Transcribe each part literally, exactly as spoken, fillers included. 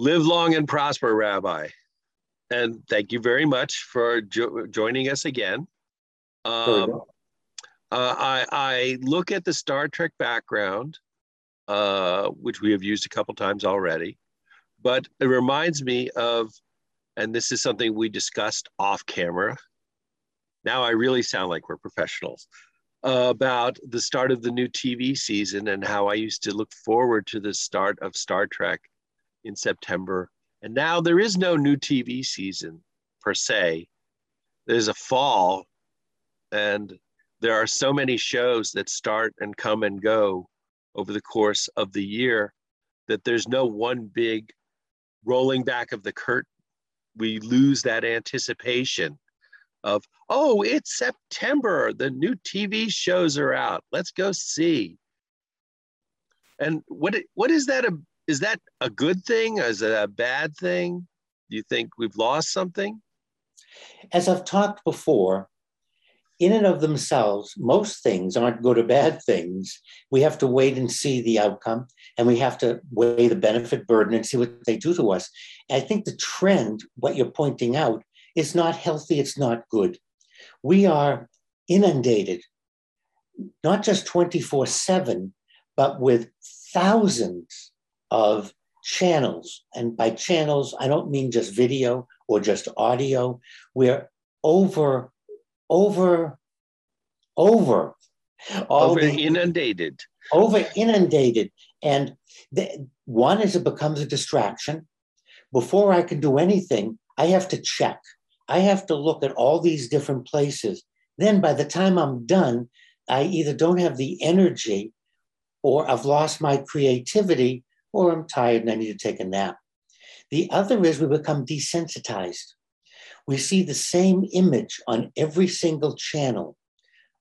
Live long and prosper, Rabbi. And thank you very much for jo- joining us again. Um, uh, I, I look at the Star Trek background, uh, which we have used a couple times already, but it reminds me of, and this is something we discussed off camera. Now I really sound like we're professionals. Uh, about the start of the new T V season and how I used to look forward to the start of Star Trek in September. And now there is no new T V season per se. There's a fall, and there are so many shows that start and come and go over the course of the year that there's no one big rolling back of the curtain. We lose that anticipation of, oh, it's September, the new T V shows are out, let's go see. And what what is that? A, is that a good thing? Is it a bad thing? Do you think we've lost something? As I've talked before, in and of themselves, most things aren't good or bad things. We have to wait and see the outcome, and we have to weigh the benefit burden and see what they do to us. And I think the trend, what you're pointing out, is not healthy, it's not good. We are inundated, not just twenty-four seven, but with thousands of channels. And by channels, I don't mean just video or just audio. We're over Over, over, all over the, inundated, over inundated. And the, one is it becomes a distraction. Before I can do anything, I have to check. I have to look at all these different places. Then by the time I'm done, I either don't have the energy, or I've lost my creativity, or I'm tired and I need to take a nap. The other is we become desensitized. We see the same image on every single channel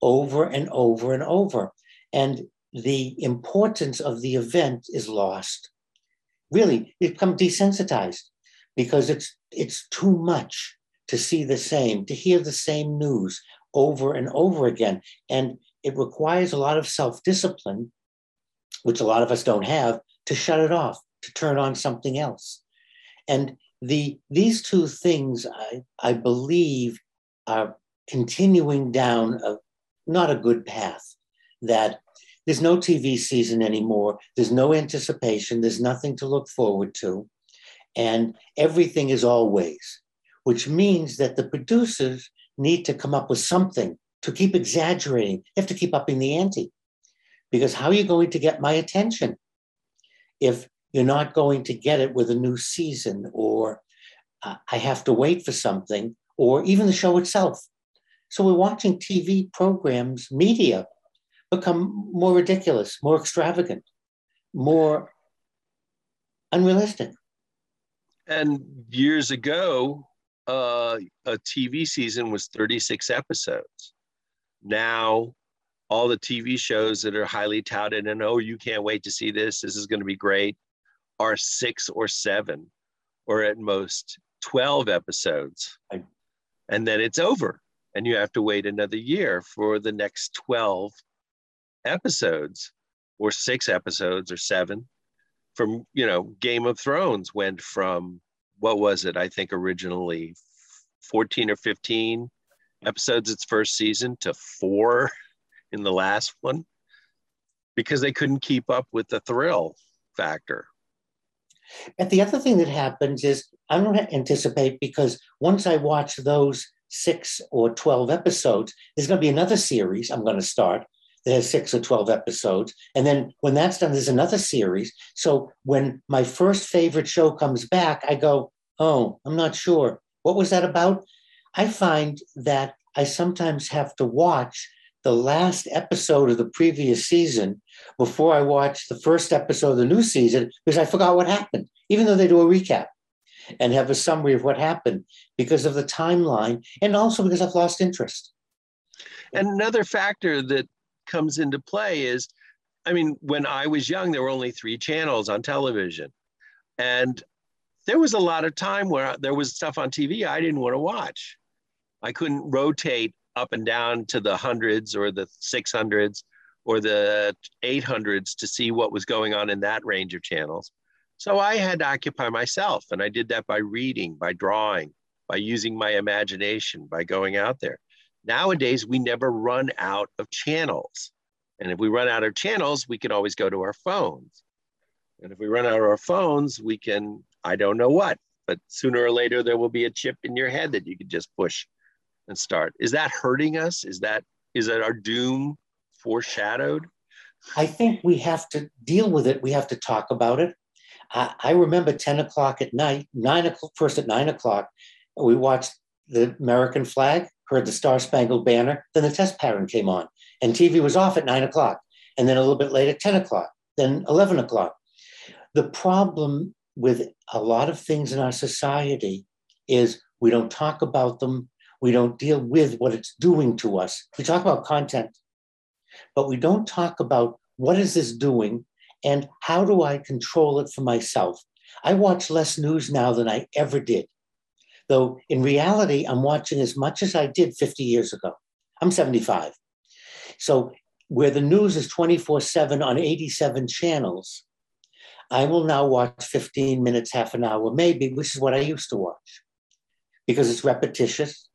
over and over and over. And the importance of the event is lost. Really, you become desensitized because it's, it's too much to see the same, to hear the same news over and over again. And it requires a lot of self-discipline, which a lot of us don't have, to shut it off, to turn on something else. And The, these two things, I, I believe, are continuing down a not a good path, that there's no T V season anymore, there's no anticipation, there's nothing to look forward to, and everything is always, which means that the producers need to come up with something to keep exaggerating. They have to keep upping the ante, because how are you going to get my attention if you're not going to get it with a new season, or uh, I have to wait for something, or even the show itself? So we're watching T V programs, media, become more ridiculous, more extravagant, more unrealistic. And years ago, uh, a T V season was thirty-six episodes. Now, all the T V shows that are highly touted and, oh, you can't wait to see this, this is going to be great, are six or seven, or at most twelve episodes. And then it's over, and you have to wait another year for the next twelve episodes, or six episodes, or seven. From, you know, Game of Thrones went from, what was it, I think originally fourteen or fifteen episodes its first season to four in the last one, because they couldn't keep up with the thrill factor. And the other thing that happens is I don't anticipate, because once I watch those six or twelve episodes, there's going to be another series I'm going to start that has six or twelve episodes. And then when that's done, there's another series. So when my first favorite show comes back, I go, oh, I'm not sure. What was that about? I find that I sometimes have to watch the last episode of the previous season before I watch the first episode of the new season, because I forgot what happened, even though they do a recap and have a summary of what happened, because of the timeline, and also because I've lost interest. And another factor that comes into play is, I mean, when I was young, there were only three channels on television. And there was a lot of time where there was stuff on T V I didn't want to watch. I couldn't rotate up and down to the hundreds or the six hundreds or the eight hundreds to see what was going on in that range of channels. So I had to occupy myself, and I did that by reading, by drawing, by using my imagination, by going out there. Nowadays, we never run out of channels. And if we run out of channels, we can always go to our phones. And if we run out of our phones, we can, I don't know what, but sooner or later, there will be a chip in your head that you can just push and start. Is that hurting us? Is that, is that our doom foreshadowed? I think we have to deal with it. We have to talk about it. I, I remember ten o'clock at night, nine o'clock, first at nine o'clock, we watched the American flag, heard the Star Spangled Banner, then the test pattern came on and T V was off at nine o'clock. And then a little bit later, ten o'clock, then eleven o'clock. The problem with a lot of things in our society is we don't talk about them. We don't deal with what it's doing to us. We talk about content, but we don't talk about what is this doing and how do I control it for myself? I watch less news now than I ever did. Though in reality, I'm watching as much as I did fifty years ago. I'm seventy-five. So where the news is twenty-four seven on eighty-seven channels, I will now watch fifteen minutes, half an hour, maybe, which is what I used to watch. Because it's repetitious,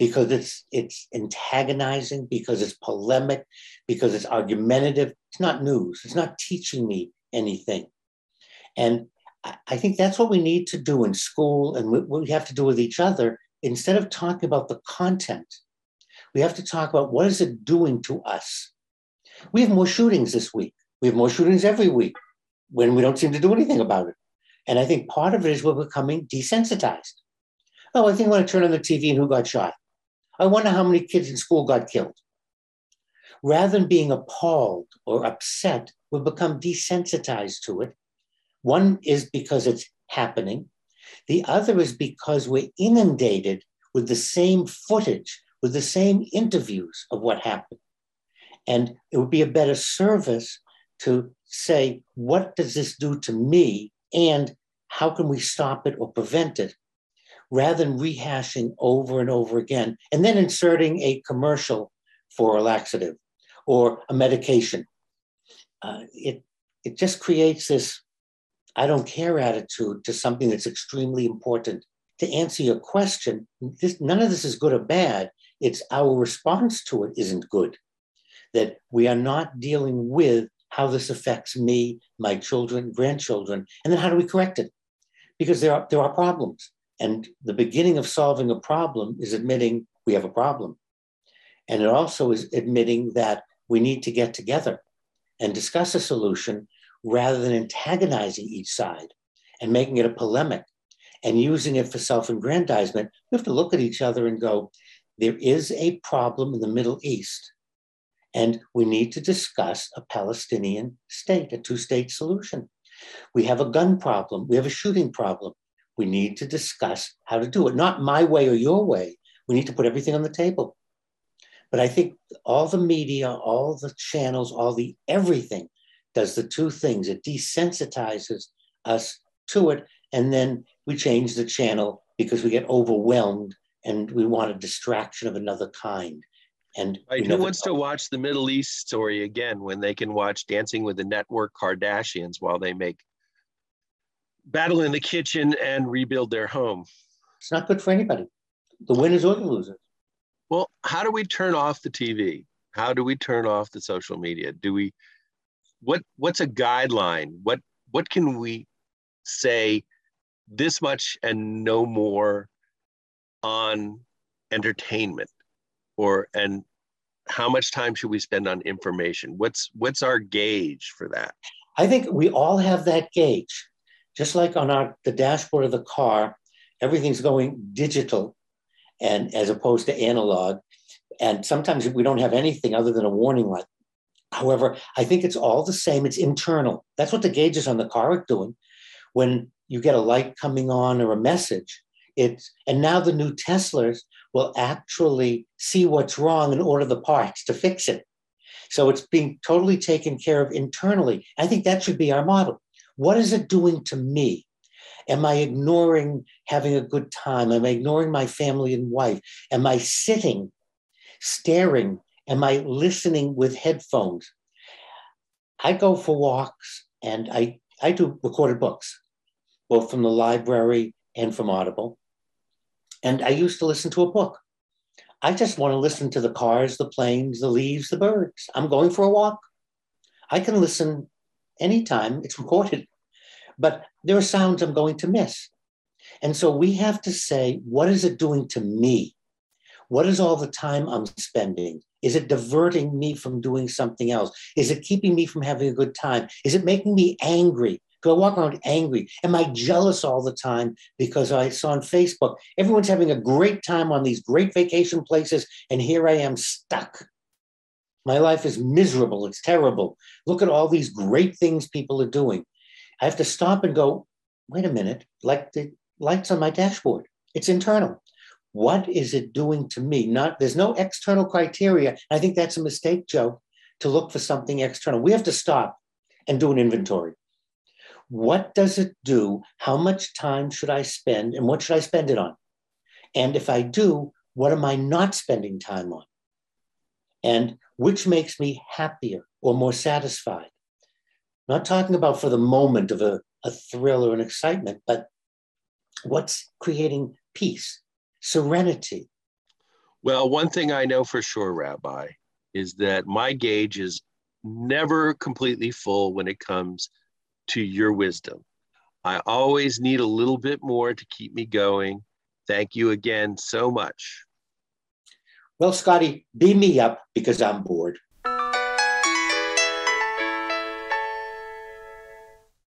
because it's, it's antagonizing, because it's polemic, because it's argumentative. It's not news. It's not teaching me anything. And I think that's what we need to do in school and what we have to do with each other. Instead of talking about the content, we have to talk about what is it doing to us. We have more shootings this week. We have more shootings every week when we don't seem to do anything about it. And I think part of it is we're becoming desensitized. Oh, I think when I turn on the T V and who got shot, I wonder how many kids in school got killed. Rather than being appalled or upset, we've become desensitized to it. One is because it's happening. The other is because we're inundated with the same footage, with the same interviews of what happened. And it would be a better service to say, what does this do to me? And how can we stop it or prevent it? Rather than rehashing over and over again, and then inserting a commercial for a laxative or a medication. Uh, it, it just creates this I don't care attitude to something that's extremely important. To answer your question, this, none of this is good or bad. It's our response to it isn't good. That we are not dealing with how this affects me, my children, grandchildren, and then how do we correct it? Because there are, there are problems. And the beginning of solving a problem is admitting we have a problem. And it also is admitting that we need to get together and discuss a solution rather than antagonizing each side and making it a polemic and using it for self-aggrandizement. We have to look at each other and go, there is a problem in the Middle East, and we need to discuss a Palestinian state, a two-state solution. We have a gun problem. We have a shooting problem. We need to discuss how to do it, not my way or your way. We need to put everything on the table. But I think all the media, all the channels, all the everything does the two things. It desensitizes us to it, and then we change the channel because we get overwhelmed and we want a distraction of another kind. And right, who wants to watch the Middle East story again when they can watch Dancing with the Network Kardashians while they make battle in the kitchen and rebuild their home? It's not good for anybody, the winners or the losers. Well, how do we turn off the T V? How do we turn off the social media? Do we? What what's a guideline? What what can we say this much and no more on entertainment, or and how much time should we spend on information? What's what's our gauge for that? I think we all have that gauge. Just like on our the dashboard of the car, everything's going digital and as opposed to analog. And sometimes we don't have anything other than a warning light. However, I think it's all the same. It's internal. That's what the gauges on the car are doing. When you get a light coming on or a message, it's, and now the new Teslas will actually see what's wrong and order the parts to fix it. So it's being totally taken care of internally. I think that should be our model. What is it doing to me? Am I ignoring having a good time? Am I ignoring my family and wife? Am I sitting, staring? Am I listening with headphones? I go for walks and I, I do recorded books. both from the library and from Audible. And I used to listen to a book. I just want to listen to the cars, the planes, the leaves, the birds. I'm going for a walk. I can listen anytime, it's recorded, but there are sounds I'm going to miss. And so we have to say, what is it doing to me? What is all the time I'm spending? Is it diverting me from doing something else? Is it keeping me from having a good time? Is it making me angry? Do I walk around angry? Am I jealous all the time because I saw on Facebook, everyone's having a great time on these great vacation places, and here I am stuck. My life is miserable, it's terrible. Look at all these great things people are doing. I have to stop and go, wait a minute, like the lights on my dashboard, it's internal. What is it doing to me? Not, there's no external criteria. I think that's a mistake, Joe, to look for something external. We have to stop and do an inventory. What does it do? How much time should I spend? And what should I spend it on? And if I do, what am I not spending time on? And which makes me happier or more satisfied? I'm not talking about for the moment of a, a thrill or an excitement, but what's creating peace, serenity? Well, one thing I know for sure, Rabbi, is that my gauge is never completely full when it comes to your wisdom. I always need a little bit more to keep me going. Thank you again so much. Well, Scotty, beam me up because I'm bored.